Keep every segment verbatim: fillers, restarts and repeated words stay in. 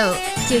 Radio， 就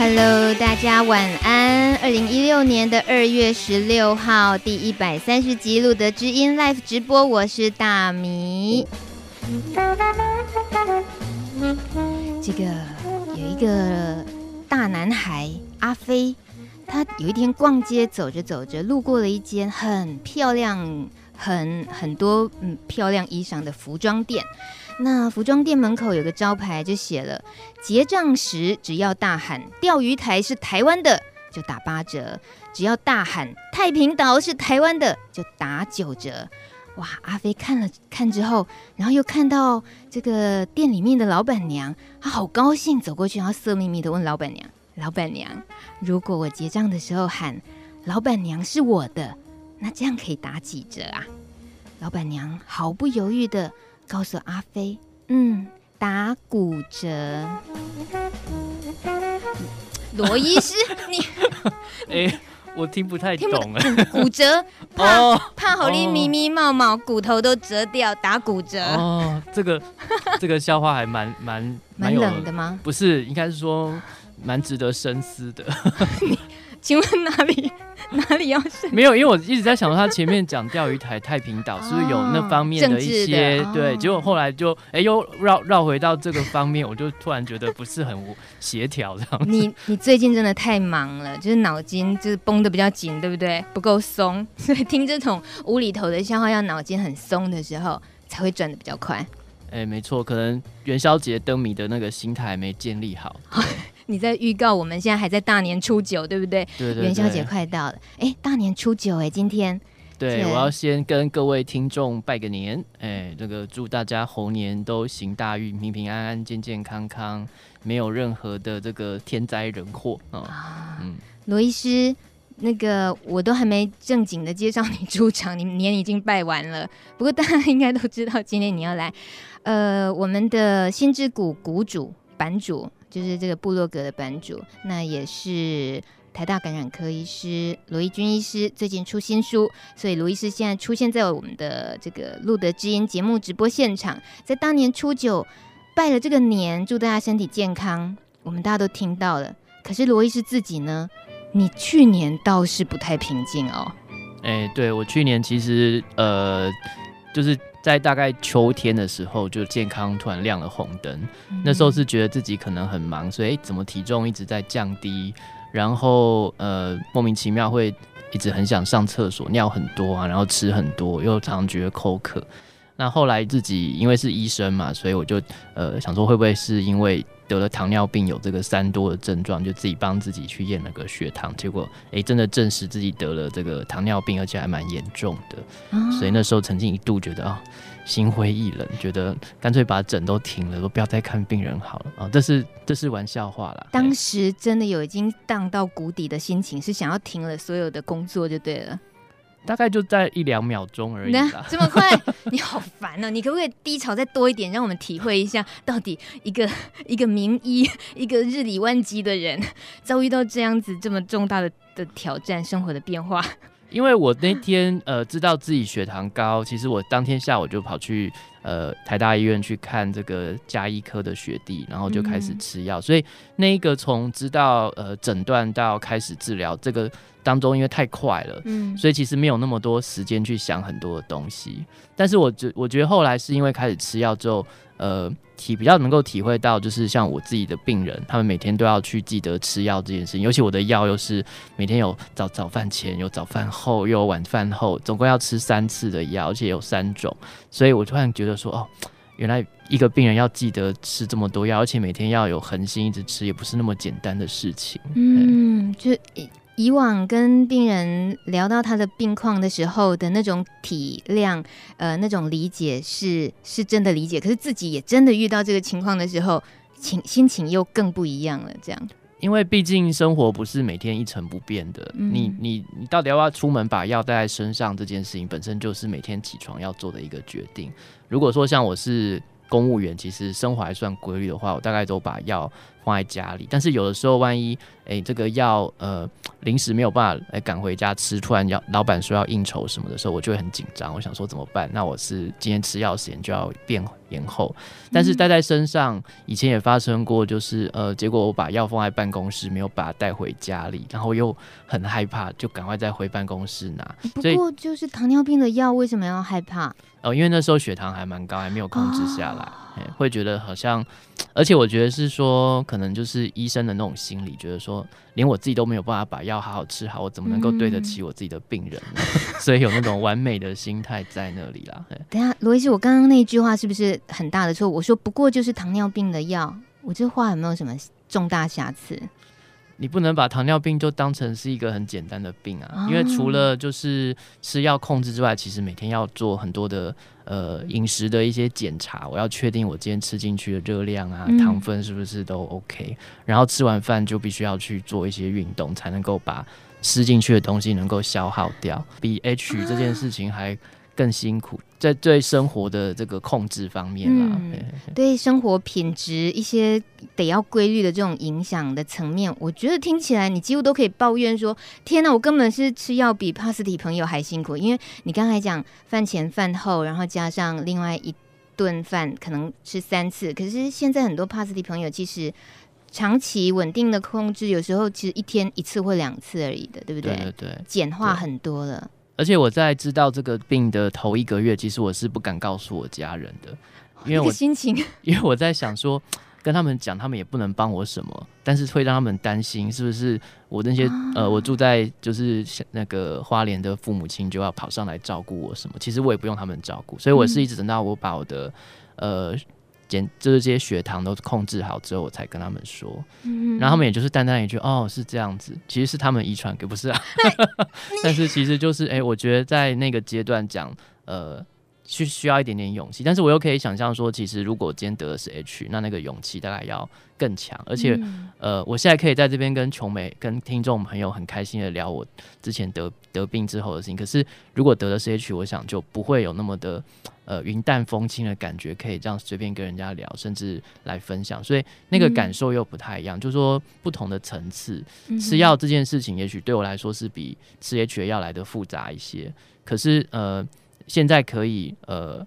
Hello， 大家晚安。二零一六年的二月十六号，第一百三十集路德之音 Live 直播，我是大米。这个有一个大男孩阿飞，他有一天逛街走着走着，路过了一间很漂亮、很很多嗯漂亮衣裳的服装店。那服装店门口有个招牌，就写了结账时只要大喊钓鱼台是台湾的就打八折，只要大喊太平岛是台湾的就打九折。哇，阿飞看了看之后，然后又看到这个店里面的老板娘，他好高兴走过去，然后色眯眯的问老板娘，老板娘，如果我结账的时候喊老板娘是我的，那这样可以打几折啊？老板娘毫不犹豫的告诉阿飞，嗯，打骨折。罗医师，你哎、欸，我听不太懂哎、欸。骨折，怕、哦、怕好利咪咪冒冒，骨头都折掉，打骨折。哦，这个这个笑话还蛮蛮蛮冷的吗？不是，应该是说蛮值得深思的。请问哪里哪里要深？没有，因为我一直在想说他前面讲钓鱼台太平岛是不是有那方面的一些、哦、对、哦、结果后来就哎、欸、又绕绕回到这个方面，我就突然觉得不是很协调这样子。你你最近真的太忙了，就是脑筋就是绷得比较紧，对不对？不够松，所以听这种无厘头的笑话要脑筋很松的时候才会转得比较快。哎、欸，没错，可能元宵节灯谜的那个心态还没建立好。你在预告我们现在还在大年初九，对不对？对对对，元宵节快到了。哎，大年初九哎，今天。对，我要先跟各位听众拜个年，哎，这个祝大家猴年都行大运，平平安安、健健康康，没有任何的这个天灾人祸、哦、啊。嗯，罗医师，那个我都还没正经的介绍你出场，你年已经拜完了。不过大家应该都知道今天你要来，呃，我们的心之谷谷主版主。就是这个部落格的版主，那也是台大感染科医师罗一钧医师最近出新书，所以罗医师现在出现在我们的这个路德之音节目直播现场，在大年初九拜了这个年，祝大家身体健康，我们大家都听到了。可是罗医师自己呢，你去年倒是不太平静哦。哎，对，我去年其实呃就是在大概秋天的时候，就健康突然亮了红灯、嗯、那时候是觉得自己可能很忙，所以、欸、怎么体重一直在降低，然后呃莫名其妙会一直很想上厕所，尿很多啊，然后吃很多，又常常觉得口渴。那后来自己因为是医生嘛，所以我就呃想说会不会是因为得了糖尿病有这个三多的症状，就自己帮自己去验了个血糖，结果哎、欸、真的证实自己得了这个糖尿病，而且还蛮严重的、哦、所以那时候曾经一度觉得啊、哦、心灰意冷，觉得干脆把诊都停了，都不要再看病人好了啊、哦、这是这是玩笑话啦。当时真的有已经荡到谷底的心情，是想要停了所有的工作就对了。大概就在一两秒钟而已啦。这么快？你好烦哦！你可不可以低潮再多一点，让我们体会一下，到底一个一个名医，一个日理万机的人，遭遇到这样子这么重大的的挑战，生活的变化。因为我那天呃知道自己血糖高，其实我当天下午就跑去呃台大医院去看这个家医科的学弟，然后就开始吃药、嗯、所以那一个从知道呃诊断到开始治疗这个当中，因为太快了、嗯、所以其实没有那么多时间去想很多的东西。但是我觉我觉得后来是因为开始吃药之后呃体比较能够体会到，就是像我自己的病人，他们每天都要去记得吃药这件事情，尤其我的药又是每天有早早饭前，有早饭后，又有晚饭后，总共要吃三次的药，而且有三种。所以我突然觉得说，哦，原来一个病人要记得吃这么多药，而且每天要有恒心一直吃，也不是那么简单的事情。嗯，就以往跟病人聊到他的病况的时候的那种体谅，呃，那种理解是是真的理解，可是自己也真的遇到这个情况的时候，情心情又更不一样了这样。因为毕竟生活不是每天一成不变的、嗯、你, 你, 你到底要不要出门把药带在身上这件事情本身就是每天起床要做的一个决定。如果说像我是公务员，其实生活还算规律的话，我大概都把药放在家里，但是有的时候万一、欸、这个药呃临时没有办法、欸、赶回家吃，突然要老板说要应酬什么的时候，我就会很紧张，我想说怎么办，那我是今天吃药时间就要变延后。但是带在身上以前也发生过，就是呃结果我把药放在办公室没有把它带回家里，然后又很害怕，就赶快再回办公室拿。不过就是糖尿病的药为什么要害怕？哦，因为那时候血糖还蛮高，还没有控制下来、哦、会觉得好像，而且我觉得是说可能就是医生的那种心理，觉得说连我自己都没有办法把药好好吃好，我怎么能够对得起我自己的病人呢、嗯、所以有那种完美的心态在那里啦。等一下，罗医师，我刚刚那句话是不是很大的错？我说不过就是糖尿病的药，我这话有没有什么重大瑕疵？你不能把糖尿病就当成是一个很简单的病啊、哦、因为除了就是吃药控制之外，其实每天要做很多的呃饮食的一些检查，我要确定我今天吃进去的热量啊、嗯、糖分是不是都 OK， 然后吃完饭就必须要去做一些运动，才能够把吃进去的东西能够消耗掉，比 H 这件事情还更辛苦，在对生活的这个控制方面啦、嗯、嘿嘿，对生活品质一些得要规律的这种影响的层面，我觉得听起来你几乎都可以抱怨说，天哪，我根本是吃药比帕斯堤朋友还辛苦。因为你刚才讲饭前饭后，然后加上另外一顿饭可能吃三次，可是现在很多帕斯堤朋友其实长期稳定的控制，有时候其实一天一次或两次而已的，对不对？对对对，简化很多了。而且我在知道这个病的头一个月，其实我是不敢告诉我家人的，因为我心情，因为我在想说，跟他们讲，他们也不能帮我什么，但是会让他们担心，是不是我那些、啊、呃，我住在就是那个花莲的父母亲就要跑上来照顾我什么？其实我也不用他们照顾，所以我是一直等到我把我的、嗯、呃。这些血糖都控制好之后，我才跟他们说、嗯、然后他们也就是淡淡一句，哦，是这样子，其实是他们遗传给，不是啊但是其实就是、欸、我觉得在那个阶段讲呃需要一点点勇气，但是我又可以想象说，其实如果今天得的是 H， 那那个勇气大概要更强。而且、嗯、呃，我现在可以在这边跟琼美、跟听众朋友很开心的聊我之前 得, 得病之后的事情。可是如果得的是 H， 我想就不会有那么的呃云淡风轻的感觉，可以这样随便跟人家聊，甚至来分享。所以那个感受又不太一样，嗯、就是说不同的层次。吃药这件事情，也许对我来说是比吃 H 的药来的复杂一些。可是呃。现在可以呃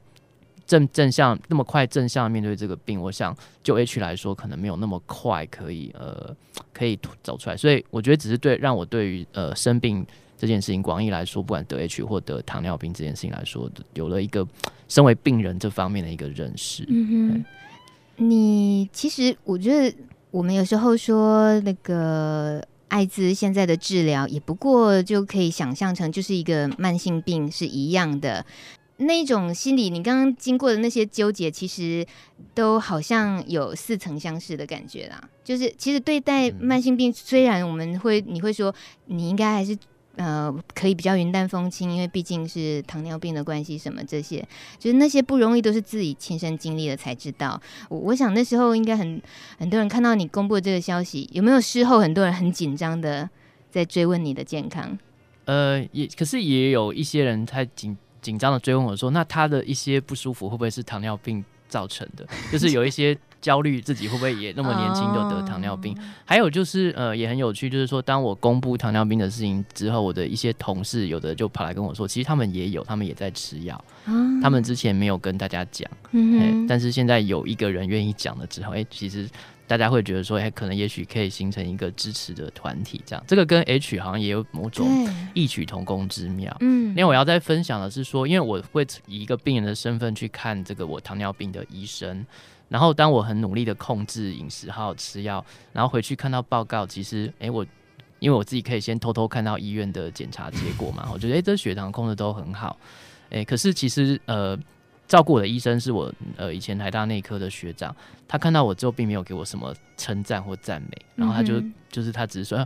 正正向那么快正向面对这个病，我想就 H 来说可能没有那么快可以呃可以走出来，所以我觉得只是对让我对于呃生病这件事情广义来说，不管得 H 或得糖尿病这件事情来说，有了一个身为病人这方面的一个认识。嗯哼，你其实我觉得我们有时候说那个。艾滋现在的治疗也不过就可以想象成就是一个慢性病是一样的，那种心理你刚刚经过的那些纠结，其实都好像有似曾相识的感觉啦。就是其实对待慢性病，虽然我们会你会说你应该还是呃可以比较云淡风轻，因为毕竟是糖尿病的关系什么，这些就是那些不容易都是自己亲身经历的才知道。 我, 我想那时候应该很很多人看到你公布这个消息，有没有事后很多人很紧张的在追问你的健康？呃也可是也有一些人太紧紧张的追问我说，那他的一些不舒服会不会是糖尿病造成的？就是有一些焦虑自己会不会也那么年轻就得糖尿病、oh. 还有就是呃也很有趣，就是说当我公布糖尿病的事情之后，我的一些同事有的就跑来跟我说，其实他们也有，他们也在吃药、oh. 他们之前没有跟大家讲、mm-hmm. 欸、但是现在有一个人愿意讲了之后、欸、其实大家会觉得说、欸、可能也许可以形成一个支持的团体，这样这个跟 H 好像也有某种异曲同工之妙。嗯，因为我要再分享的是说，因为我会以一个病人的身份去看这个我糖尿病的医生，然后当我很努力的控制饮食好好吃药，然后回去看到报告，其实、欸、我因为我自己可以先偷偷看到医院的检查结果嘛，我觉得、欸、这血糖控制都很好、欸、可是其实呃照顾我的医生是我、呃、以前台大内科的学长，他看到我之后并没有给我什么称赞或赞美，然后他就、嗯、就是他只是说、啊、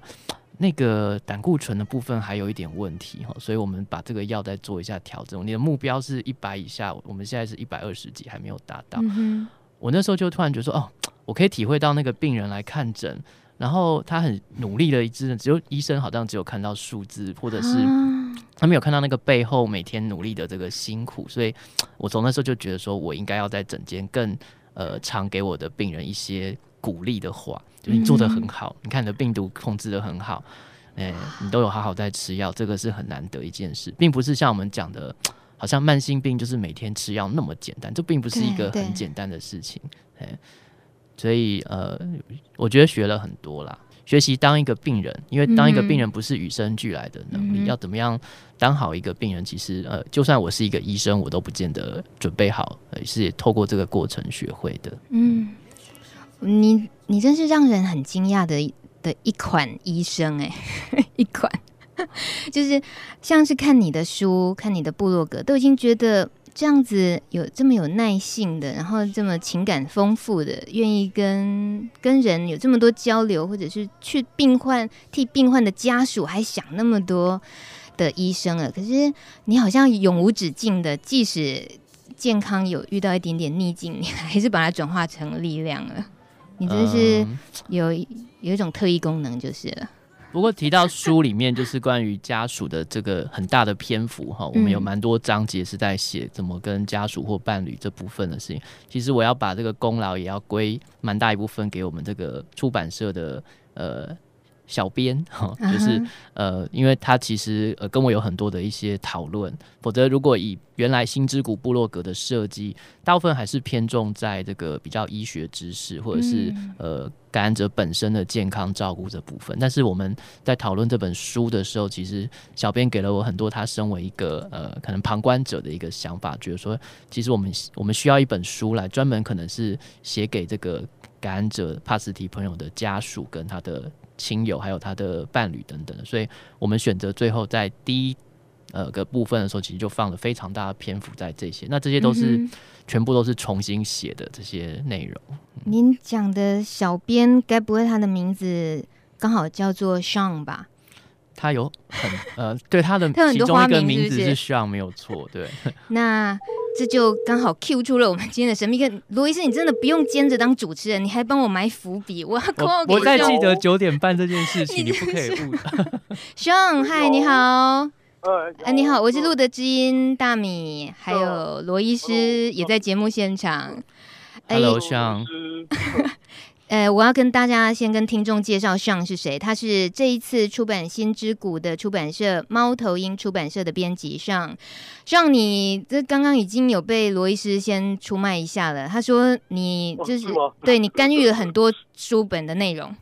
那个胆固醇的部分还有一点问题、哦、所以我们把这个药再做一下调整，你的目标是一百以下，我们现在是一百二十几还没有达到、嗯，我那时候就突然觉得说，哦，我可以体会到那个病人来看诊，然后他很努力的一致，只有医生好像只有看到数字，或者是他没有看到那个背后每天努力的这个辛苦，所以我从那时候就觉得说我应该要在诊间更呃常给我的病人一些鼓励的话，就是你做得很好，嗯、你看你的病毒控制得很好，哎、欸，你都有好好在吃药，这个是很难得一件事，并不是像我们讲的，好像慢性病就是每天吃药那么简单，这并不是一个很简单的事情，哎。欸所以呃，我觉得学了很多啦，学习当一个病人，因为当一个病人不是与生俱来的能力，嗯、要怎么样当好一个病人，其实呃，就算我是一个医生，我都不见得准备好，呃、是也透过这个过程学会的。嗯，你你真是让人很惊讶的的一款医生哎、欸，一款就是像是看你的书、看你的部落格，都已经觉得。这样子有这么有耐性的，然后这么情感丰富的，愿意跟跟人有这么多交流，或者是去病患替病患的家属还想那么多的医生了。可是你好像永无止境的，即使健康有遇到一点点逆境，你还是把它转化成力量了。你真是有、嗯、有一种特异功能就是了。不过提到书里面就是关于家属的这个很大的篇幅、嗯、我们有蛮多章节是在写怎么跟家属或伴侣这部分的事情，其实我要把这个功劳也要归蛮大一部分给我们这个出版社的呃小编，就是呃，因为他其实、呃、跟我有很多的一些讨论，否则如果以原来心之谷部落格的设计，大部分还是偏重在这个比较医学知识或者是、嗯、呃感染者本身的健康照顾这部分。但是我们在讨论这本书的时候，其实小编给了我很多他身为一个呃可能旁观者的一个想法，觉得说其实我们我们需要一本书来专门可能是写给这个感染者帕斯提朋友的家属跟他的亲友还有他的伴侣等等的，所以我们选择最后在第一、呃、个部分的时候，其实就放了非常大的篇幅在这些，那这些都是、嗯、全部都是重新写的这些内容、嗯、您讲的小编该不会他的名字刚好叫做 Sean 吧？他有很呃，对，他的其中一个名字是 Sean 没有错，对。那这就刚好 Q 出了我们今天的神秘客。罗医师，你真的不用兼着当主持人，你还帮我埋伏笔，我要扣我给 Sean。 我再记得九点半这件事情，你不可以误。Sean， 嗨，你好。呃、你好，我是路德之音大米，还有罗医师也在节目现场。Hello， Sean。呃，我要跟大家先跟听众介绍Sean是谁，他是这一次出版《心之谷》的出版社猫头鹰出版社的编辑Sean。Sean，你这刚刚已经有被罗医师先出卖一下了，他说你就是、哦、是对你干预了很多书本的内容。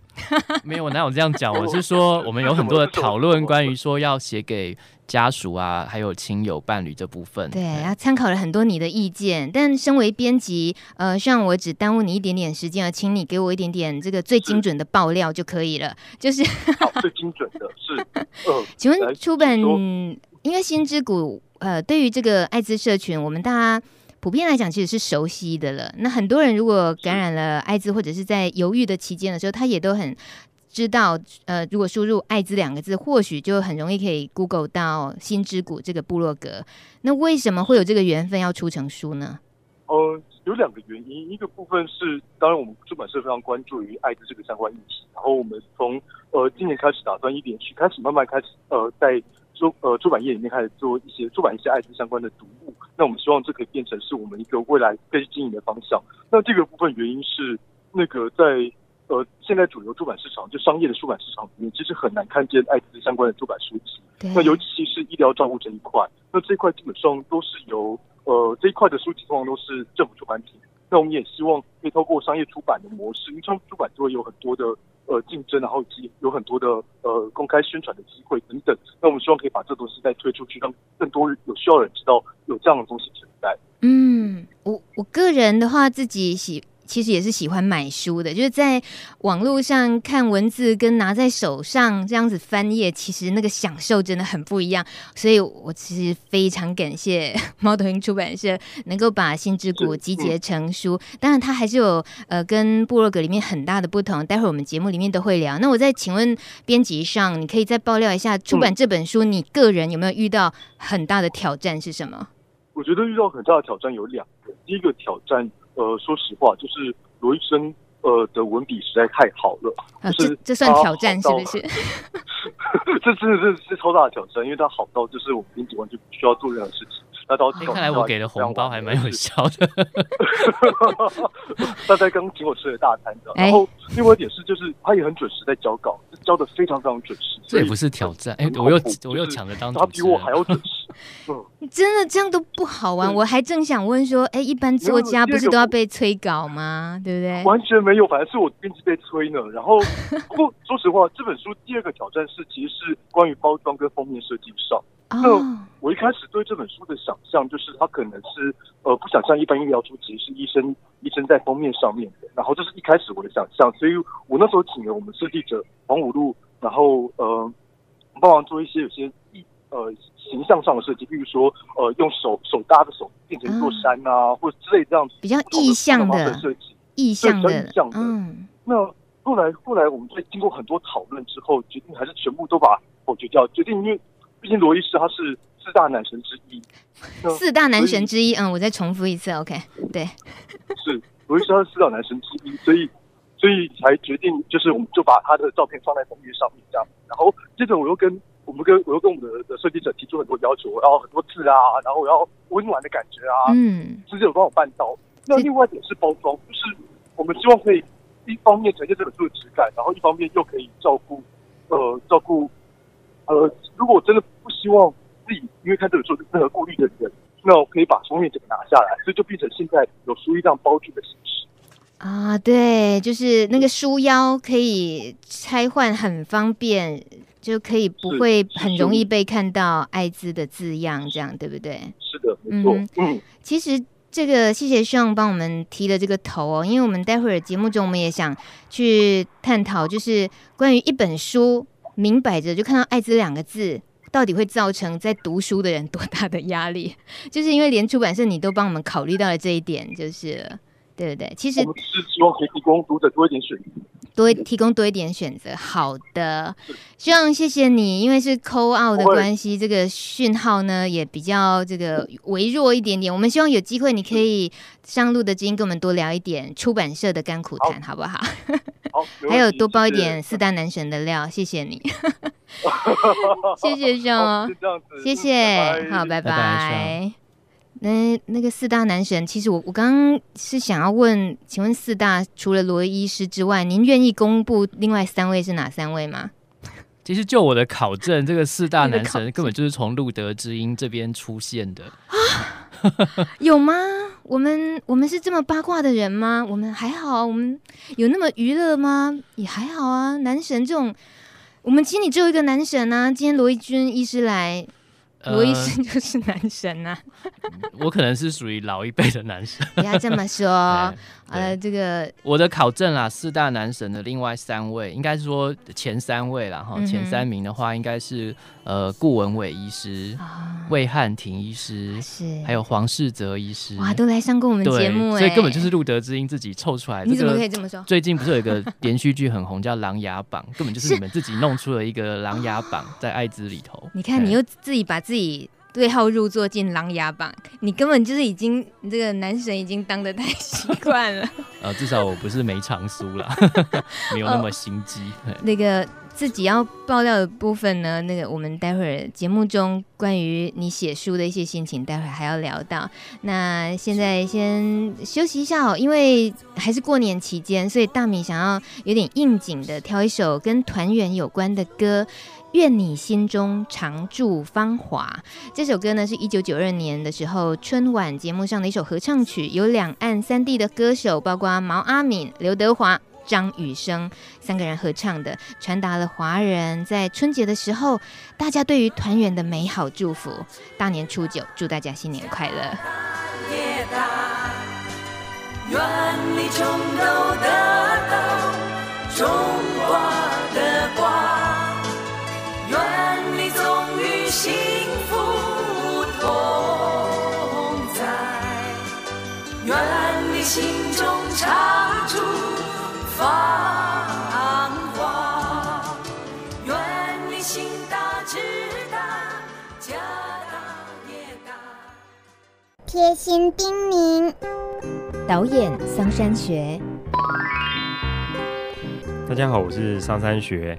没有，我哪有这样讲？我是说我们有很多的讨论，关于说要写给家属啊，还有亲友伴侣这部分。对啊，参考了很多你的意见，但身为编辑，呃，像我只耽误你一点点时间，请你给我一点点这个最精准的爆料就可以了。就是好，最精准的是，呃、请问出版，因为心之谷，呃，对于这个艾滋社群，我们大家普遍来讲其实是熟悉的了，那很多人如果感染了艾滋或者是在犹豫的期间的时候，他也都很知道，呃，如果输入艾滋两个字，或许就很容易可以 Google 到心之谷这个部落格。那为什么会有这个缘分要出成书呢？呃，有两个原因，一个部分是当然我们出版社非常关注于艾滋这个相关议题，然后我们从呃今年开始打算一连续开始慢慢开始呃在出呃出版业里面开始做一些出版一些艾滋相关的读物，那我们希望这可以变成是我们一个未来可以经营的方向。那这个部分原因是那个在呃现在主流出版市场，就商业的出版市场里面，其实很难看见艾滋相关的出版书籍，那尤其是医疗照顾这一块，那这一块基本上都是由呃这一块的书籍通常都是政府出版品，那我们也希望可以透过商业出版的模式，因为商业出版就会有很多的呃，竞争，然后有很多的呃公开宣传的机会等等。那我们希望可以把这东西再推出去，让更多有需要的人知道有这样的东西存在。嗯，我我个人的话，自己喜其实也是喜欢买书的，就是在网络上看文字跟拿在手上这样子翻页，其实那个享受真的很不一样。所以我其实非常感谢猫头鹰出版社能够把《心之谷》集结成书。当然，它还是有呃跟部落格里面很大的不同。待会儿我们节目里面都会聊。那我再请问编辑上，你可以再爆料一下，出版这本书，你个人有没有遇到很大的挑战是什么？我觉得遇到很大的挑战有两个，第一个挑战。呃，说实话，就是罗医生呃的文笔实在太好了，啊、就是这算挑战是不是？这真的 是, 是超大的挑战，因为它好到就是我们已经完全不需要做任何事情。那到看来我给的红包还蛮有效的。大家刚请我吃了大餐，然后另外一点是，就是他也很准时在交稿，交的非常非常准时。这也不是挑战，哎、欸，我又我又抢着当主持人，他比我还要准时。嗯、你真的这样都不好玩，我还正想问说，哎、欸，一般作家不是都要被催稿吗？对不对？完全没有，反而是我编辑被催呢。然后，不过说实话，这本书第二个挑战是，其实是关于包装跟封面设计上。那我一开始对这本书的想象就是，它可能是呃不想像一般医疗书籍是医生医生在封面上面的，然后这是一开始我的想象，所以我那时候请了我们设计者黄武路，然后呃帮忙做一些有些呃形象上的设计，比如说呃用手手搭着手变成一座山啊，嗯、或者之类这样子比较意象的设计，意象的，意象的。嗯，那后来后来我们在经过很多讨论之后，决定还是全部都把否决掉，决定因为。毕竟罗医师他是四大男神之一，四大男神之一，嗯，我再重复一次 ，OK， 对，是罗医师他是四大男神之一，所以所以才决定就是我们就把他的照片放在封面上面这样，然后接着我又跟我们跟我又跟我们的设计者提出很多要求，我要很多字啊，然后我要温暖的感觉啊，嗯，其实有帮我办到。那另外一点是包装，就是我们希望可以一方面呈现这本书的质感，然后一方面又可以照顾呃照顾。呃，如果我真的不希望自己因为看这本书有任何顾虑的人，那我可以把封面整个拿下来，所以就变成现在有书衣这样包住的形式。啊，对，就是那个书腰可以拆换，很方便，就可以不会很容易被看到艾滋的字样，这样对不对？是的，没错。嗯，嗯其实。这个谢谢 Sean 帮我们提了这个头哦，因为我们待会儿节目中我们也想去探讨，就是关于一本书明摆着就看到艾滋两个字，到底会造成在读书的人多大的压力？就是因为连出版社你都帮我们考虑到了这一点，就是对不对？其实我们是希望可以提供读者多一点选择，多提供多一点选择。好的，希望谢谢你，因为是 call out 的关系，这个讯号呢也比较这个微弱一点点。我们希望有机会你可以上路的基因跟我们多聊一点出版社的甘苦谈， 好, 好不好？好，还有多包一点四大男神的料，谢谢你，谢谢兄、哦，谢谢，好，拜拜。拜拜那那个四大男神，其实我我刚刚是想要问，请问四大除了罗医师之外，您愿意公布另外三位是哪三位吗？其实就我的考证，这个四大男神根本就是从路德之音这边出现的啊？有吗？我们我们是这么八卦的人吗？我们还好，我们有那么娱乐吗？也还好啊。男神这种，我们心里只有一个男神啊。今天罗一钧医师来。罗医生就是男神啊、呃！我可能是属于老一辈的男神，不要这么说。呃，这个我的考证啦，四大男神的另外三位，应该是说前三位啦哈，嗯、前三名的话应该是呃顾文伟医师、啊、魏汉廷医师，还有黄世泽医师，哇，都来上过我们节目哎、欸，所以根本就是路德之音自己凑出来的。你怎么可以这么说？最近不是有一个连续剧很红叫《琅琊榜》，根本就是你们自己弄出了一个《琅琊榜》在艾滋里头。你看，你又自己把自己。自己对号入座进琅琊榜，你根本就是已经你这个男神已经当得太习惯了、呃、至少我不是没常输啦没有那么心机、哦、那个自己要爆料的部分呢，那个我们待会儿节目中关于你写书的一些心情待会儿还要聊到，那现在先休息一下哦，因为还是过年期间，所以大米想要有点应景的挑一首跟团圆有关的歌，愿你心中常驻芳华。这首歌呢是一九九二年的时候春晚节目上的一首合唱曲，有两岸三地的歌手，包括毛阿敏、刘德华、张雨生三个人合唱的，传达了华人在春节的时候大家对于团圆的美好祝福。大年初九祝大家新年快乐，夜大愿你中都得到中华的光，幸福同在，愿你心中常驻芳华，愿你心大志大，家大业大。贴心叮咛，导演桑山学。大家好，我是上山学。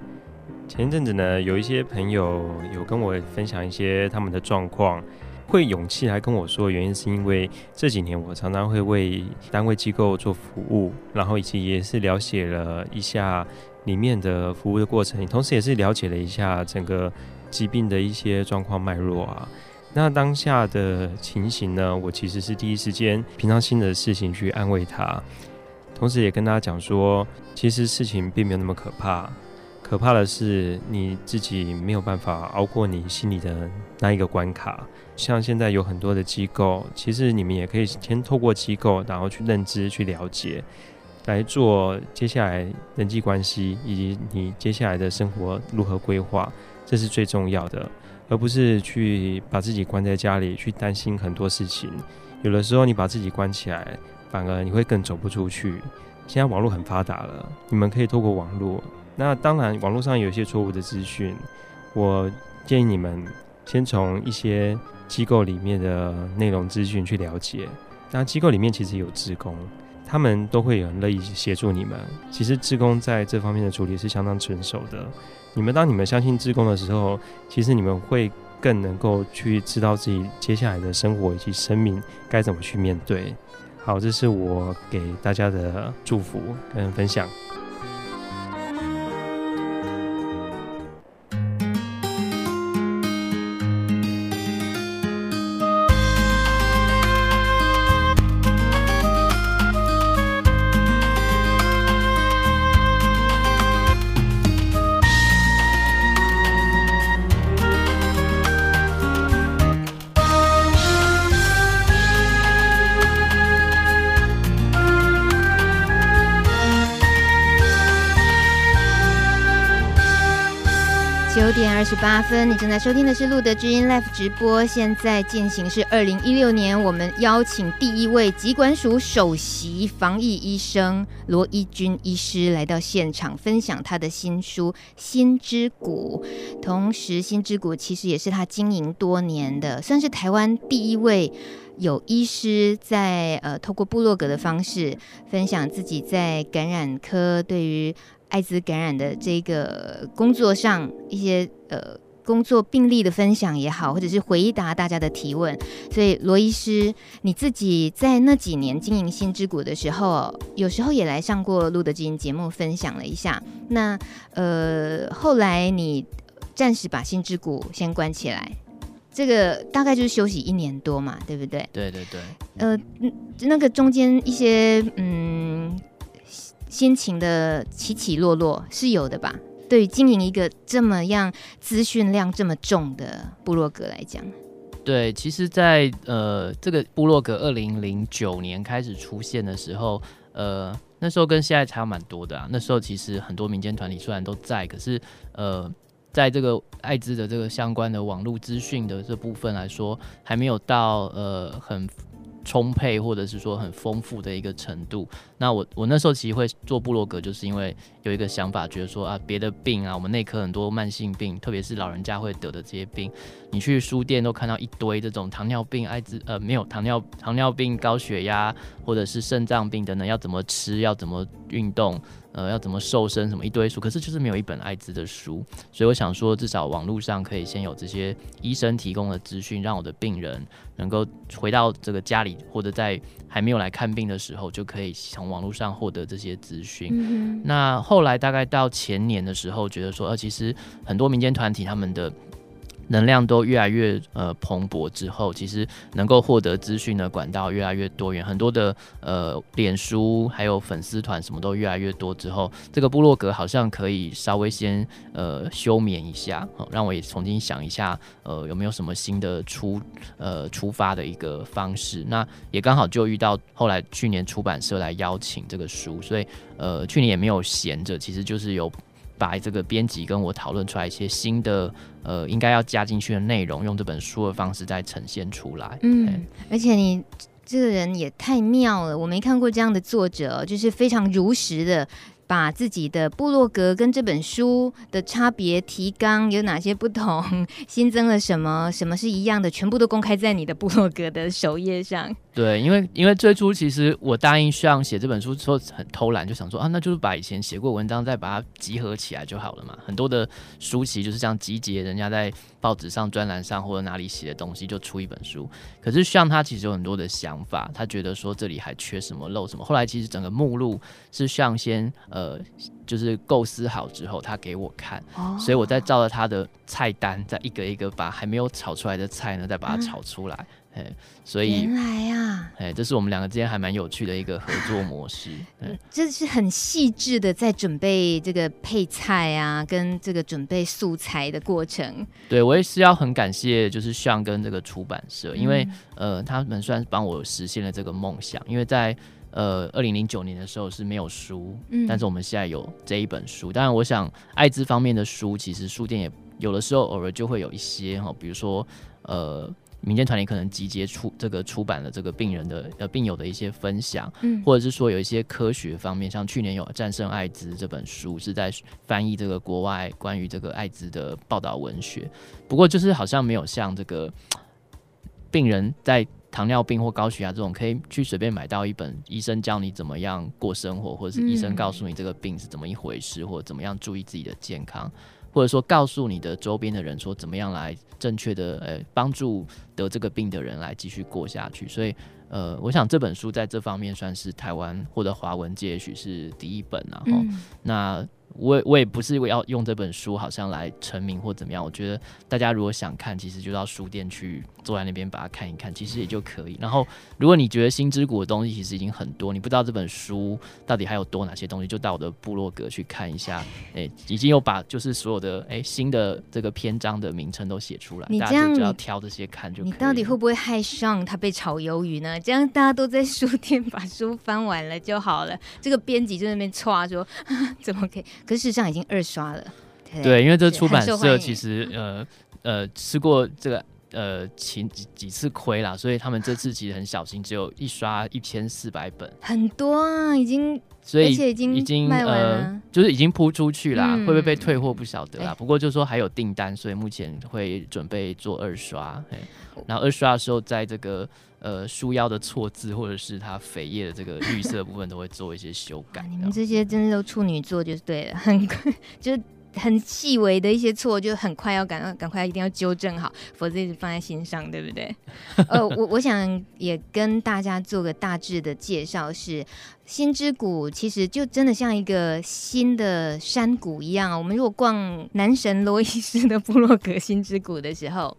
前一阵子呢，有一些朋友有跟我分享一些他们的状况，会勇气来跟我说，原因是因为这几年我常常会为单位机构做服务，然后以及也是了解了一下里面的服务的过程，同时也是了解了一下整个疾病的一些状况脉络啊。那当下的情形呢，我其实是第一时间平常心的事情去安慰他。同时也跟大家讲说，其实事情并没有那么可怕，可怕的是你自己没有办法熬过你心里的那一个关卡。像现在有很多的机构，其实你们也可以先透过机构，然后去认知、去了解，来做接下来人际关系以及你接下来的生活如何规划，这是最重要的，而不是去把自己关在家里去担心很多事情。有的时候你把自己关起来，反而你会更走不出去。现在网络很发达了，你们可以透过网络。那当然，网络上有一些错误的资讯，我建议你们先从一些机构里面的内容资讯去了解。那机构里面其实有志工，他们都会很乐意协助你们。其实志工在这方面的处理是相当成熟的。你们当你们相信志工的时候，其实你们会更能够去知道自己接下来的生活以及生命该怎么去面对。好，这是我给大家的祝福跟分享。九点二十八分，你正在收听的是路德之音 Live 直播，现在进行是二零一六年，我们邀请第一位疾管署首席防疫医生罗一钧医师来到现场，分享他的新书《心之谷》。同时，《心之谷》其实也是他经营多年的，算是台湾第一位有医师在呃透过部落格的方式分享自己在感染科对于艾滋感染的这个工作上一些呃工作病例的分享也好，或者是回答大家的提问。所以罗医师，你自己在那几年经营心之谷的时候，有时候也来上过路德之音节目分享了一下。那呃后来你暂时把心之谷先关起来，这个大概就是休息一年多嘛，对不对？对对对。呃，那个中间一些嗯心情的起起落落是有的吧？对于经营一个这么样资讯量这么重的部落格来讲，对，其实在，在呃这个部落格二零零九年开始出现的时候，呃那时候跟现在差蛮多的啊。那时候其实很多民间团体虽然都在，可是呃。在这个艾滋的这个相关的网络资讯的这部分来说，还没有到呃很充沛或者是说很丰富的一个程度。那我我那时候其实会做部落格，就是因为有一个想法，觉得说啊，别的病啊，我们内科很多慢性病，特别是老人家会得的这些病，你去书店都看到一堆这种糖尿病、艾滋呃没有糖尿糖尿病、高血压或者是肾脏病等等，要怎么吃，要怎么运动。呃，要怎么瘦身什么一堆书，可是就是没有一本艾滋的书，所以我想说，至少网络上可以先有这些医生提供的资讯，让我的病人能够回到这个家里，或者在还没有来看病的时候，就可以从网络上获得这些资讯。嗯、那后来大概到前年的时候，觉得说，呃，其实很多民间团体他们的能量都越来越呃蓬勃之后，其实能够获得资讯的管道越来越多元，很多的呃脸书还有粉丝团什么都越来越多之后，这个部落格好像可以稍微先呃休眠一下，哦，让我也重新想一下呃有没有什么新的出呃出发的一个方式。那也刚好就遇到后来去年出版社来邀请这个书，所以呃去年也没有闲着，其实就是有把这个编辑跟我讨论出来一些新的呃，应该要加进去的内容，用这本书的方式再呈现出来。嗯，而且你这个人也太妙了，我没看过这样的作者，就是非常如实的把自己的部落格跟这本书的差别、提纲有哪些不同，新增了什么，什么是一样的，全部都公开在你的部落格的首页上。对，因为因为最初其实我答应Sean写这本书之后很偷懒，就想说啊，那就是把以前写过文章再把它集合起来就好了嘛。很多的书籍就是这样集结人家在报纸上、专栏上或者哪里写的东西，就出一本书。可是Sean他其实有很多的想法，他觉得说这里还缺什么、漏什么。后来其实整个目录是Sean先呃。就是构思好之后他给我看、哦、所以我再照着他的菜单再一个一个把还没有炒出来的菜呢再把它炒出来、嗯、所以原来啊这是我们两个之间还蛮有趣的一个合作模式、嗯、这是很细致的在准备这个配菜啊跟这个准备素材的过程。对，我也是要很感谢就是Sean跟这个出版社，因为、嗯呃、他们算是帮我实现了这个梦想，因为在呃，二零零九年的时候是没有书、嗯，但是我们现在有这一本书。当然，我想艾滋方面的书，其实书店也有的时候偶尔就会有一些哈，比如说呃，民间团体可能集结出这个出版了这个病人的呃病友的一些分享、嗯，或者是说有一些科学方面，像去年有《战胜艾滋》这本书是在翻译这个国外关于这个艾滋的报道文学。不过就是好像没有像这个病人在。糖尿病或高血压这种可以去随便买到一本医生教你怎么样过生活，或者是医生告诉你这个病是怎么一回事、嗯、或者怎么样注意自己的健康，或者说告诉你的周边的人说怎么样来正确的呃帮助得这个病的人来继续过下去。所以呃我想这本书在这方面算是台湾或者华文界也许是第一本啊、嗯、那我, 我也不是要用这本书好像来成名或怎么样，我觉得大家如果想看其实就到书店去坐在那边把它看一看其实也就可以。然后如果你觉得心之谷的东西其实已经很多，你不知道这本书到底还有多哪些东西，就到我的部落格去看一下、欸、已经有把就是所有的、欸、新的这个篇章的名称都写出来，大家就只要挑这些看就可以了。你到底会不会害上他被炒鱿鱼呢？这样大家都在书店把书翻完了就好了，这个编辑就在那边刷说怎么可以，可是事实上已经二刷了。 对, 对，因为这出版社其实呃呃吃过这个呃 几, 几次亏啦，所以他们这次其实很小心，只有一刷一千四百本，很多啊，已经所以而且已经已经卖完了、呃、就是已经铺出去啦、嗯、会不会被退货不晓得啦、欸、不过就说还有订单，所以目前会准备做二刷、欸、然后二刷的时候在这个呃，书腰的错字或者是它扉页的这个绿色的部分都会做一些修改。你们这些真的都处女座就是对了，很就是很细微的一些错就很快要赶赶快一定要纠正好，否则一直放在心上，对不对？呃，我我想也跟大家做个大致的介绍是。心之谷其实就真的像一个新的山谷一样，我们如果逛男神罗伊斯的部落格心之谷的时候，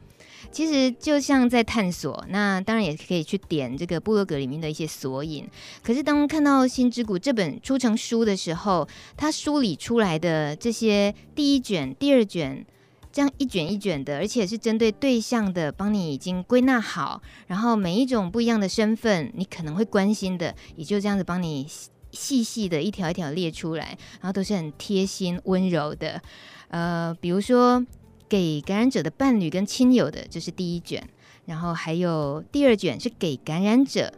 其实就像在探索，那当然也可以去点这个部落格里面的一些索引。可是当看到心之谷这本出成书的时候，它梳理出来的这些第一卷、第二卷这样一卷一卷的，而且是针对对象的，帮你已经归纳好，然后每一种不一样的身份你可能会关心的，也就这样子帮你细细的一条一条列出来，然后都是很贴心温柔的。呃，比如说给感染者的伴侣跟亲友的，这是第一卷，然后还有第二卷是给感染者，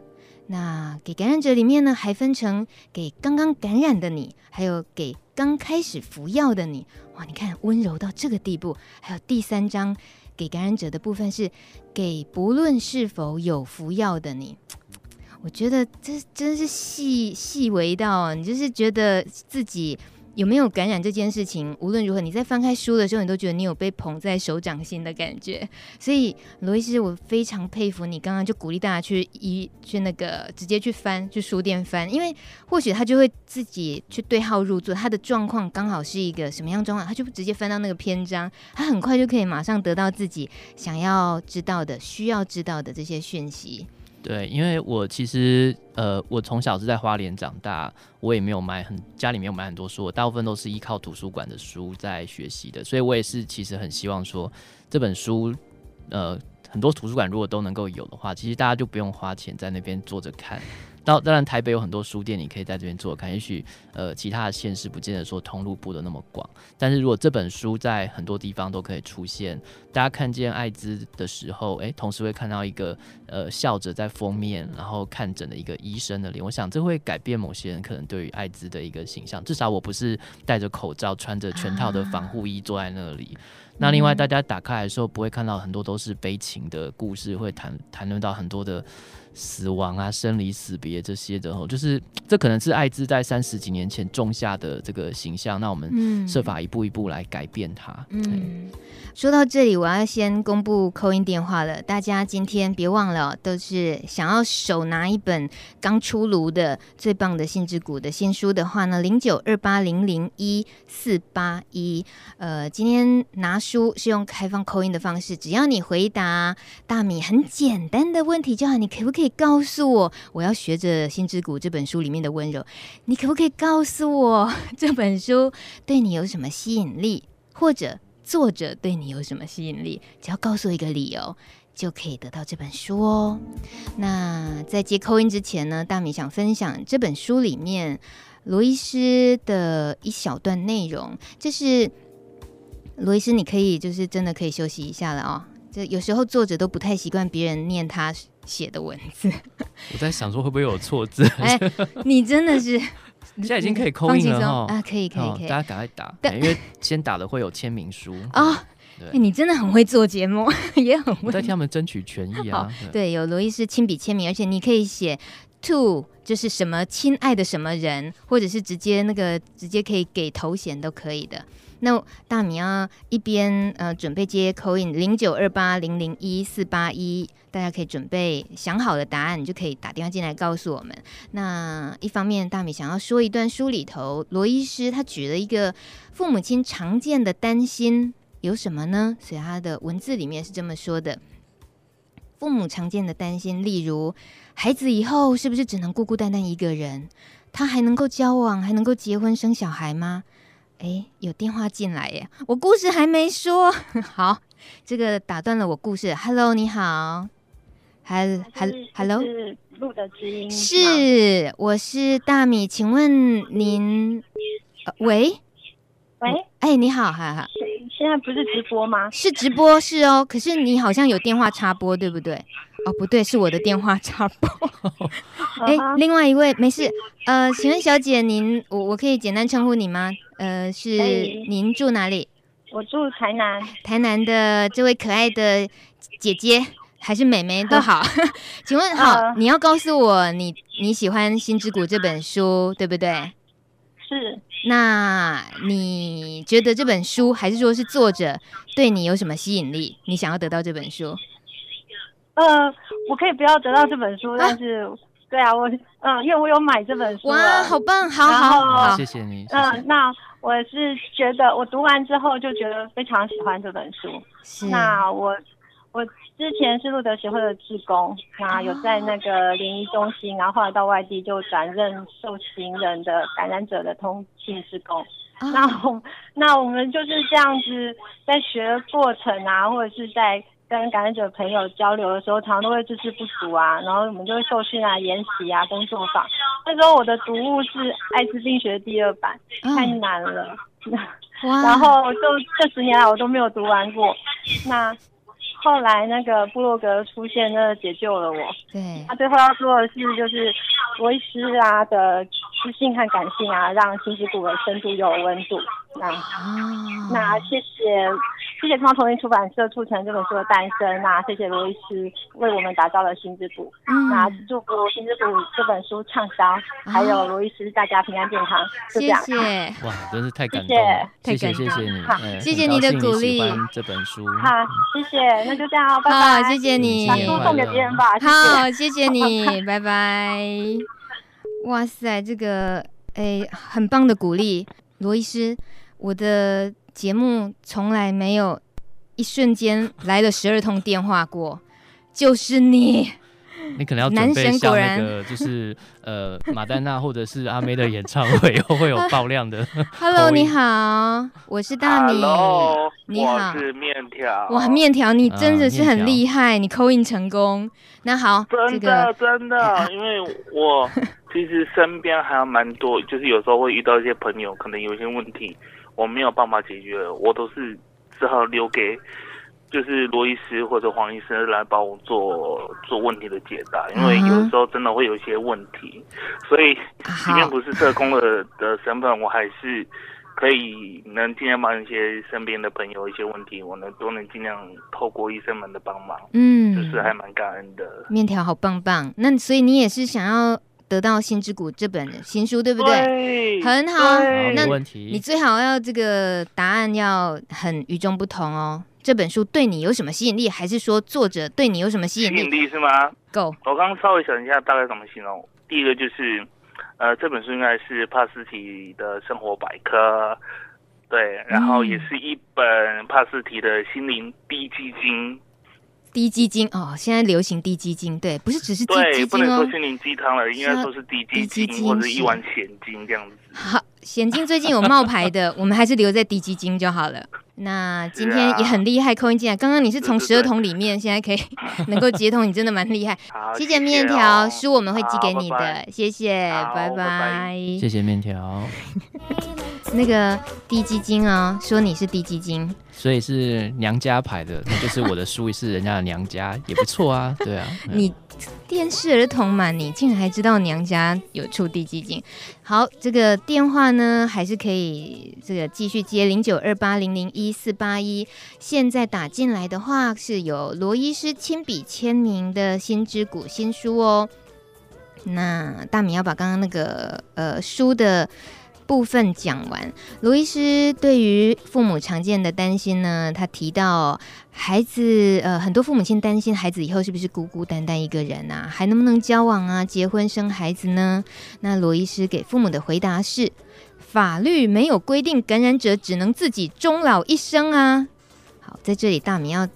那给感染者里面呢还分成给刚刚感染的你，还有给刚开始服药的你，哇，你看温柔到这个地步。还有第三章给感染者的部分是给不论是否有服药的你，我觉得这真是细细微到你就是觉得自己有没有感染这件事情，无论如何你在翻开书的时候你都觉得你有被捧在手掌心的感觉。所以罗医师，我非常佩服你，刚刚就鼓励大家去一去那个直接去翻，去书店翻，因为或许他就会自己去对号入座，他的状况刚好是一个什么样状况，他就直接翻到那个篇章，他很快就可以马上得到自己想要知道的、需要知道的这些讯息。对，因为我其实呃，我从小是在花莲长大，我也没有买很家里没有买很多书，我大部分都是依靠图书馆的书在学习的，所以我也是其实很希望说这本书呃很多图书馆如果都能够有的话，其实大家就不用花钱在那边坐着看。当然台北有很多书店你可以在这边坐着看，也许呃其他的县市不见得说通路布的那么广，但是如果这本书在很多地方都可以出现，大家看见艾滋的时候、欸、同时会看到一个呃笑着在封面然后看诊的一个医生的脸，我想这会改变某些人可能对于艾滋的一个形象，至少我不是戴着口罩穿着全套的防护衣坐在那里、啊那另外大家打开来的时候不会看到很多都是悲情的故事，会谈谈论到很多的死亡啊、生离死别这些的，就是这可能是艾滋在三十几年前种下的这个形象，那我们设法一步一步来改变它。嗯，说到这里我要先公布call in电话了，大家今天别忘了、哦、都是想要手拿一本刚出炉的最棒的性之谷的新书的话呢，零九二八零零一四八一，呃，今天拿书是用开放call in的方式，只要你回答大米很简单的问题就好，你可不可以告诉我，我要学着性之谷这本书里面的温柔，你可不可以告诉我这本书对你有什么吸引力，或者作者对你有什么吸引力，只要告诉一个理由就可以得到这本书哦。那在接call in之前呢，大米想分享这本书里面罗医师的一小段内容，就是罗医师你可以就是真的可以休息一下了哦，就有时候作者都不太习惯别人念他写的文字。我在想说会不会有错字、哎、你真的是现在已经可以call in了、哦啊、可以可以可以、哦，大家赶快打，因为先打的会有签名书哦。欸、你真的很会做节目，也很会在替他们争取权益啊。对，有罗医师亲笔签名，而且你可以写 to 就是什么亲爱的什么人，或者是直接那个直接可以给头衔都可以的。那大米要一边、呃、准备接 call in 零九二八零零一四八一，大家可以准备想好的答案，你就可以打电话进来告诉我们。那一方面大米想要说一段书里头罗医师他举了一个父母亲常见的担心有什么呢，所以他的文字里面是这么说的，父母常见的担心例如孩子以后是不是只能孤孤单单一个人，他还能够交往，还能够结婚生小孩吗？哎，有电话进来耶，我故事还没说。好，这个打断了我故事。 Hello 你好。 Hello 是路的知音，是，我是大米，请问您、呃、喂喂，哎你好。哈哈，现在不是直播吗？是直播，是哦，可是你好像有电话插播对不对？哦不对，是我的电话插播。哎，另外一位没事，呃，请问小姐您 我, 我可以简单称呼你吗？呃，是您住哪里？我住台南。台南的这位可爱的姐姐还是妹妹都好。请问好、呃、你要告诉我 你, 你喜欢性之谷这本书对不对？是。那你觉得这本书还是说是作者对你有什么吸引力，你想要得到这本书？呃，我可以不要得到这本书、啊、但是对啊，我嗯，因为我有买这本书。哇，好棒，好好好，谢谢你。嗯、呃，那我是觉得我读完之后就觉得非常喜欢这本书。是。那我我之前是路德协会的志工，那有在那个联谊中心，然后后来到外地就转任受刑人的感染者的通信志工。Oh. 那我那我们就是这样子在学过程啊，或者是在跟感染者朋友交流的时候，常常都会知识不足啊，然后我们就会受训啊、研习啊、工作坊。那时候我的读物是艾滋病学第二版， oh. 太难了。wow. 然后就这十年来我都没有读完过。那后来那个部落格出现，那解救了我。对，他、啊、最后要做的事就是罗医师啊的知性和感性啊，让性之谷的深度有温度。那、哦、那谢谢谢谢创投影出版社促成这本书的诞生啊，谢谢罗医师为我们打造了性之谷。嗯，那祝福性之谷这本书畅销、哦，还有罗医师大家平安健康。就这样，谢谢。哇，真是太感动了，谢谢谢谢你，哎、谢谢你的鼓励。喜欢这本书，好、啊，谢谢。那就这样、哦，拜拜。好，谢谢你。把书送给别人吧。好，谢谢你，拜拜。哇塞，这个哎，很棒的鼓励，罗医师，我的节目从来没有一瞬间来了十二通电话过，就是你。你可能要准备像那个就是呃马丹娜或者是阿妹的演唱会会有爆量的。Hello， 你好，我是大米。Hello， 你好，我是面条。哇，面条，你真的是很厉害，啊、你call in成功。那好，真的、这个、真的，因为我其实身边还蛮多，就是有时候会遇到一些朋友，可能有一些问题我没有办法解决，我都是只好留给。就是罗医师或者黄医师来帮我做做问题的解答，因为有时候真的会有一些问题，所以即便不是社工 的, 的身份，我还是可以能尽量帮一些身边的朋友一些问题，我能都能尽量透过医生们的帮忙，嗯，就是还蛮感恩的。面条好棒棒，那所以你也是想要得到心之谷这本新书对不 对, 对很好对，那你最好要这个答案要很与众不同哦。这本书对你有什么吸引力，还是说作者对你有什么吸引力？吸引力是吗？ Go， 我刚稍微想一下大概怎么形容。第一个就是呃，这本书应该是帕斯堤的生活百科，对，然后也是一本帕斯堤的心灵低基金。低基金哦，现在流行低基金，对，不是只是低基金哦，对，不能说心灵鸡汤了，应该说是低基 金, 低基金或者一碗咸金这样子。好，咸金最近有冒牌的，我们还是留在低基金就好了。那今天也很厉害，扣音进来，刚刚你是从十二桶里面，现在可以能够接通，你真的蛮厉害。好，谢谢面条，哦，书我们会寄给你的，拜拜，谢谢，拜拜，谢谢面条。那个低基金哦，说你是低基金，所以是娘家牌的，那就是我的书是人家的娘家，也不错啊，对啊。你电视儿童嘛，你竟然还知道娘家有出低基金。好，这个电话呢还是可以这个继续接零九二八零零一四八一。现在打进来的话是有罗医师亲笔签名的心之谷新书哦。那大米要把刚刚那个呃书的部分讲完。罗医师对于父母常见的担心呢，他提到孩子呃，很多父母亲担心孩子以后是不是孤孤单单一个人啊，还能不能交往啊，结婚生孩子呢？那罗医师给父母的回答是，法律没有规定感染者只能自己终老一生啊。好，在这里大米要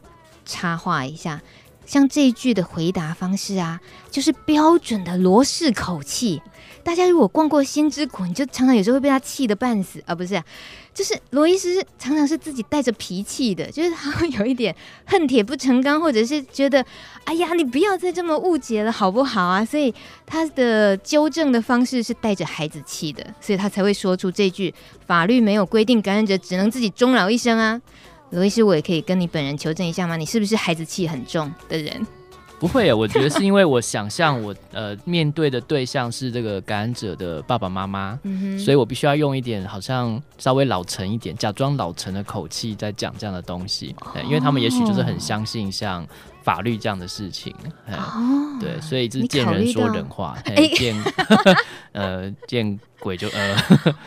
插话一下，像这一句的回答方式啊，就是标准的罗氏口气。大家如果逛过心之谷，你就常常有时候会被他气得半死啊，不是啊，就是罗医师常常是自己带着脾气的，就是他会有一点恨铁不成钢，或者是觉得哎呀你不要再这么误解了好不好啊，所以他的纠正的方式是带着孩子气的，所以他才会说出这句法律没有规定感染者只能自己终老一生啊。罗医师，我也可以跟你本人求证一下吗？你是不是孩子气很重的人？不会，我觉得是因为我想象我呃面对的对象是这个感染者的爸爸妈妈，嗯，所以我必须要用一点好像稍微老成一点，假装老成的口气在讲这样的东西，哦，因为他们也许就是很相信像法律这样的事情，哦，对，所以是见人说人话，欸，见呃见鬼就呃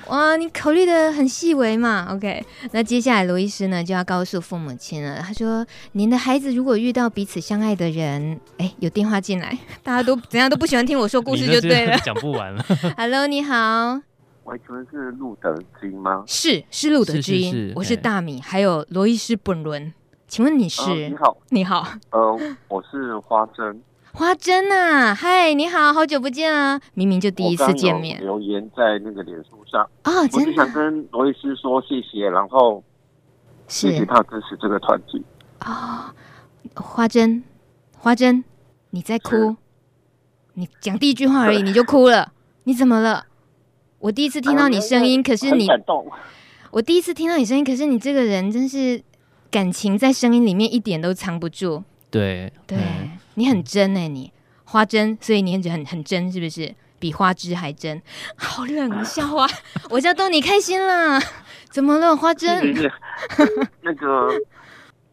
哇，你考虑的很细微嘛。 OK， 那接下来罗医师呢就要告诉父母亲了，他说您的孩子如果遇到彼此相爱的人，哎，有电话进来，大家都怎样都不喜欢听我说故事就对了，讲不完了。Hello， 你好，我请问是路德基吗？是是路德基，是是是，我是大米，还有罗医师本人。请问你是？呃、你好，你好。呃，我是花珍。花珍啊，嗨，你好，好久不见啊！明明就第一次见面。我刚有留言在那个脸书上啊，哦，真的。我就想跟罗医师说谢谢，然后谢谢他支持这个团体。哦，花珍，花珍，你在哭？你讲第一句话而已你就哭了，你怎么了？我第一次听到你声音，啊，可是你很感动。我第一次听到你声音，可是你这个人真是。感情在声音里面一点都藏不住，对对，嗯，你很真哎，欸，你花真，所以你很很真，是不是？比花枝还真，好冷笑话，我叫逗你开心啦。怎么了，花真？那个，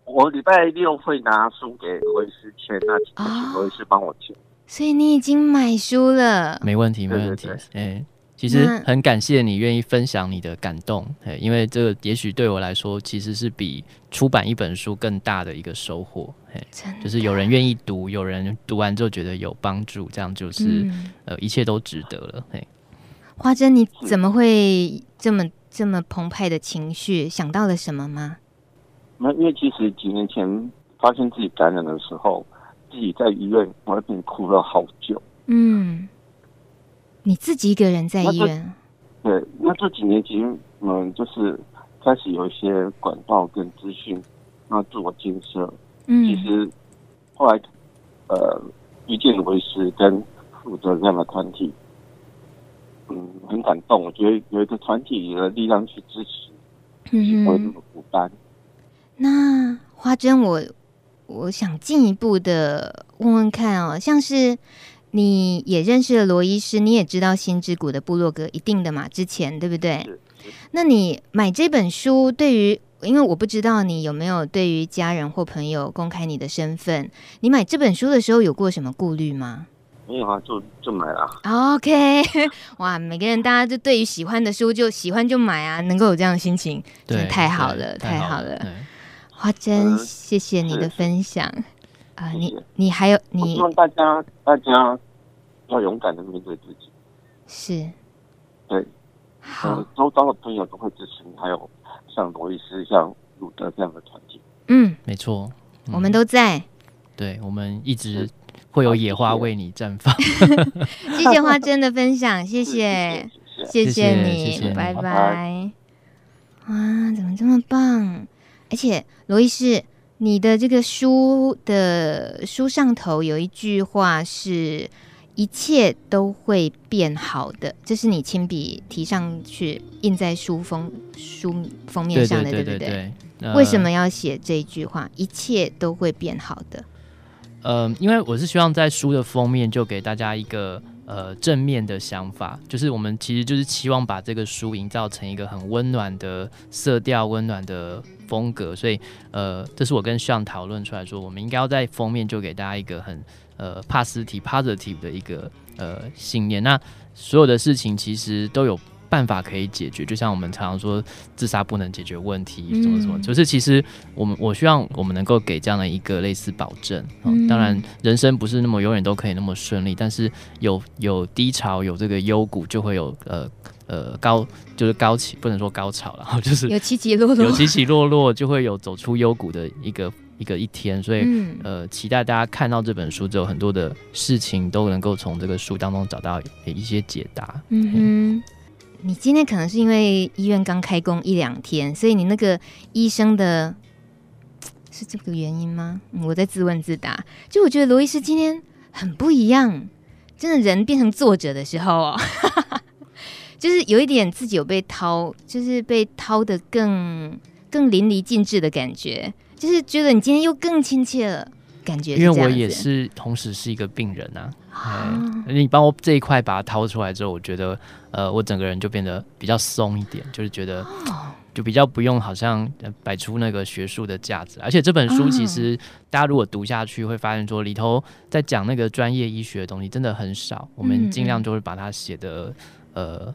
我礼拜六会拿书给罗医师签，那请罗医师帮我签。所以你已经买书了，没问题，没问题，哎。其实很感谢你愿意分享你的感动，因为这个也许对我来说其实是比出版一本书更大的一个收获，就是有人愿意读，有人读完之后觉得有帮助，这样就是，嗯呃、一切都值得了。花珍，你怎么会这么这么澎湃的情绪？想到了什么吗？那因为其实几年前发现自己感染的时候，自己在医院我那边哭了好久。嗯，你自己一个人在医院？对，那这几年其实嗯，就是开始有一些管道跟资讯，那自我建设。嗯，其实后来呃遇见罗医师跟负责这样的团体，嗯，很感动。我觉得有一个团体的力量去支持，嗯，我怎么不办？那花珍，我我想进一步的问问看哦，像是。你也认识了罗医师，你也知道心之谷的部落格一定的嘛，之前对不对？那你买这本书，对于因为我不知道你有没有对于家人或朋友公开你的身份，你买这本书的时候有过什么顾虑吗？没有啊，就就买了。OK， 哇，每个人大家就对于喜欢的书就喜欢就买啊，能够有这样的心情，真的太好了，太好了。花珍，谢谢你的分享啊、呃！你你还有你，我希望大家大家要勇敢的面对自己。是，对，好、呃，周遭的朋友都会支持你，还有像罗医师、像鲁德这样的团体。嗯，没错、嗯，我们都在。对，我们一直会有野花为你绽放。谢谢花珍的分享，谢谢，谢谢你，谢谢拜拜。拜拜哇，怎么这么棒！而且罗医师，你的这个书的书上头有一句话是一切都会变好的，这是你亲笔提上去印在书封书封面上的，对对对对对，对不对、呃、为什么要写这一句话一切都会变好的？呃，因为我是希望在书的封面就给大家一个呃正面的想法，就是我们其实就是期望把这个书营造成一个很温暖的色调、温暖的风格，所以呃，这是我跟 Sean 讨论出来说，我们应该要在封面就给大家一个很呃 positive positive 的一个呃信念。那所有的事情其实都有办法可以解决，就像我们常常说自杀不能解决问题什么什么、嗯、就是其实我们我希望我们能够给这样的一个类似保证、嗯哦、当然人生不是那么永远都可以那么顺利，但是有有低潮有这个幽谷就会有呃呃高就是高起不能说高潮啦，就是有起起落落，有起起落落就会有走出幽谷的一个一个一天，所以、嗯、呃期待大家看到这本书之后很多的事情都能够从这个书当中找到一些解答。 嗯, 嗯你今天可能是因为医院刚开工一两天，所以你那个医生的是这个原因吗？我在自问自答，就我觉得罗医师今天很不一样，真的人变成作者的时候哦，就是有一点自己有被掏，就是被掏得更更淋漓尽致的感觉，就是觉得你今天又更亲切了，感觉是这样子。因为我也是同时是一个病人啊。嗯、你帮我这一块把它掏出来之后，我觉得呃，我整个人就变得比较松一点，就是觉得就比较不用好像摆出那个学术的架子。而且这本书其实大家如果读下去会发现说里头在讲那个专业医学的东西真的很少，我们尽量就会把它写的呃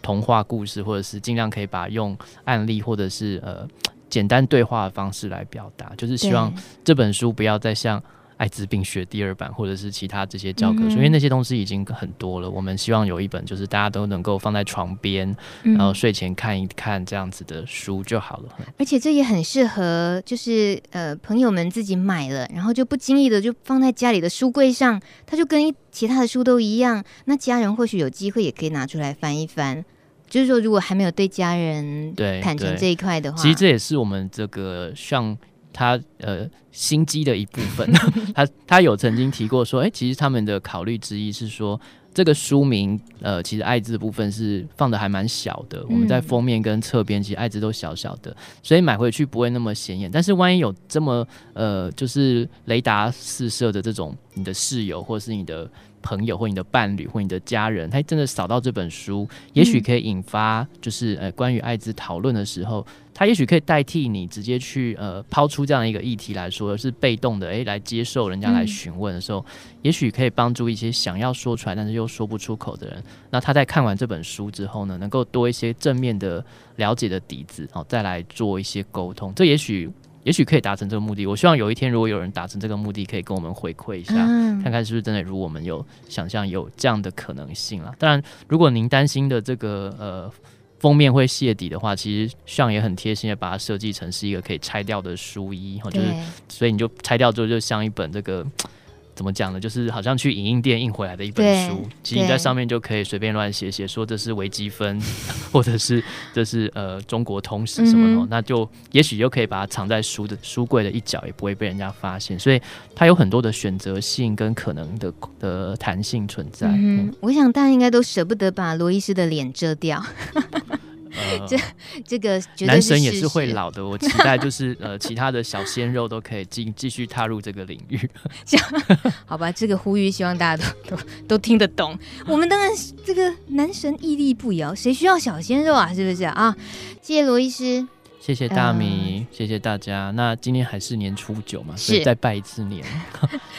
童话故事，或者是尽量可以把用案例或者是呃简单对话的方式来表达，就是希望这本书不要再像艾滋病学第二版或者是其他这些教科书、嗯、因为那些东西已经很多了，我们希望有一本就是大家都能够放在床边、嗯、然后睡前看一看这样子的书就好了。而且这也很适合就是呃朋友们自己买了然后就不经意的就放在家里的书柜上，它就跟其他的书都一样，那家人或许有机会也可以拿出来翻一翻，就是说如果还没有对家人坦诚这一块的话，其实这也是我们这个像他呃心机的一部分。他他有曾经提过说，哎、欸，其实他们的考虑之一是说，这个书名呃，其实艾滋的部分是放的还蛮小的、嗯，我们在封面跟侧边其实艾滋都小小的，所以买回去不会那么显眼。但是万一有这么呃，就是雷达四射的这种你的室友或是你的朋友或你的伴侣或你的家人，他真的扫到这本书，也许可以引发就是呃关于艾滋讨论的时候。他也许可以代替你直接去呃抛出这样一个议题来说，是被动的哎、欸、来接受人家来询问的时候，嗯、也许可以帮助一些想要说出来但是又说不出口的人。那他在看完这本书之后呢，能够多一些正面的了解的底子，哦，再来做一些沟通。这也许也许可以达成这个目的。我希望有一天如果有人达成这个目的，可以跟我们回馈一下、嗯，看看是不是真的如我们有想象有这样的可能性啦。当然，如果您担心的这个呃。封面会泄底的话，其实Sean也很贴心的把它设计成是一个可以拆掉的书衣，就是所以你就拆掉之后就像一本这个怎么讲呢，就是好像去影印店印回来的一本书，其实你在上面就可以随便乱写写说这是微积分或者是这是呃中国通史什么的、嗯，那就也许就可以把它藏在书的书柜的一角，也不会被人家发现，所以它有很多的选择性跟可能的的弹性存在。嗯嗯，我想大家应该都舍不得把罗医师的脸遮掉。呃、这这个绝对是男神也是会老的，我期待就是呃其他的小鲜肉都可以继继续踏入这个领域。好吧，这个呼吁希望大家都 都, 都听得懂。我们当然这个男神屹立不摇，谁需要小鲜肉啊？是不是啊？谢谢罗医师。谢谢大米、呃、谢谢大家。那今天还是年初九嘛，所以再拜一次年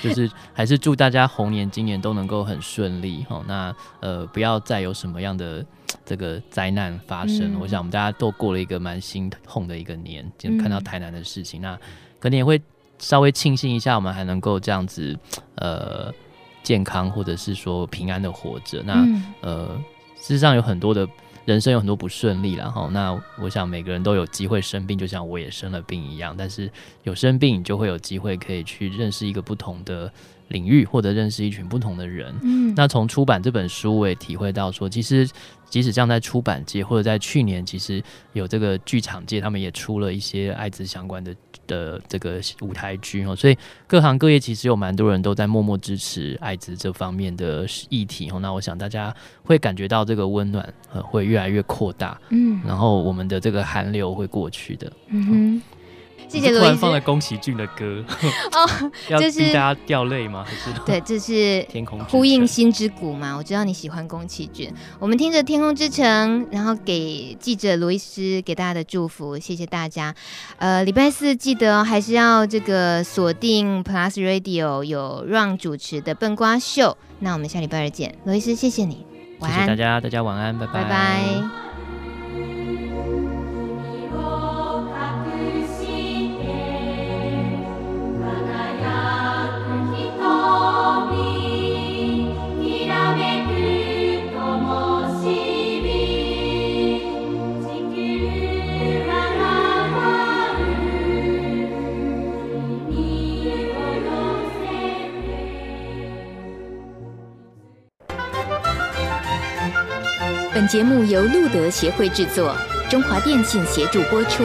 就是还是祝大家猴年今年都能够很顺利、哦、那、呃、不要再有什么样的这个灾难发生、嗯、我想我们大家都过了一个蛮心痛的一个年，就看到台南的事情、嗯、那可能也会稍微庆幸一下我们还能够这样子呃健康或者是说平安的活着。那、嗯、呃事实上有很多的人生有很多不顺利啦，那我想每个人都有机会生病，就像我也生了病一样，但是有生病你就会有机会可以去认识一个不同的领域，或者认识一群不同的人、嗯、那从出版这本书我也体会到说，其实即使像在出版界或者在去年其实有这个剧场界他们也出了一些艾滋相关的的这个舞台剧，所以各行各业其实有蛮多人都在默默支持艾滋这方面的议题。那我想大家会感觉到这个温暖会越来越扩大、嗯、然后我们的这个寒流会过去的。嗯哼，谢谢罗医师。突然放了宫崎骏的歌哦，要逼大家掉泪吗？还是对，这是呼应心之谷嘛。我知道你喜欢宫崎骏，我们听着天空之城，然后给记者罗医师给大家的祝福。谢谢大家。呃，礼拜四记得、哦、还是要这个锁定 Plus Radio 有 Ron 主持的笨瓜秀。那我们下礼拜二见，罗医师，谢谢你，晚安。谢谢大家，大家晚安，拜拜。拜拜。本节目由路德协会制作，中华电信协助播出。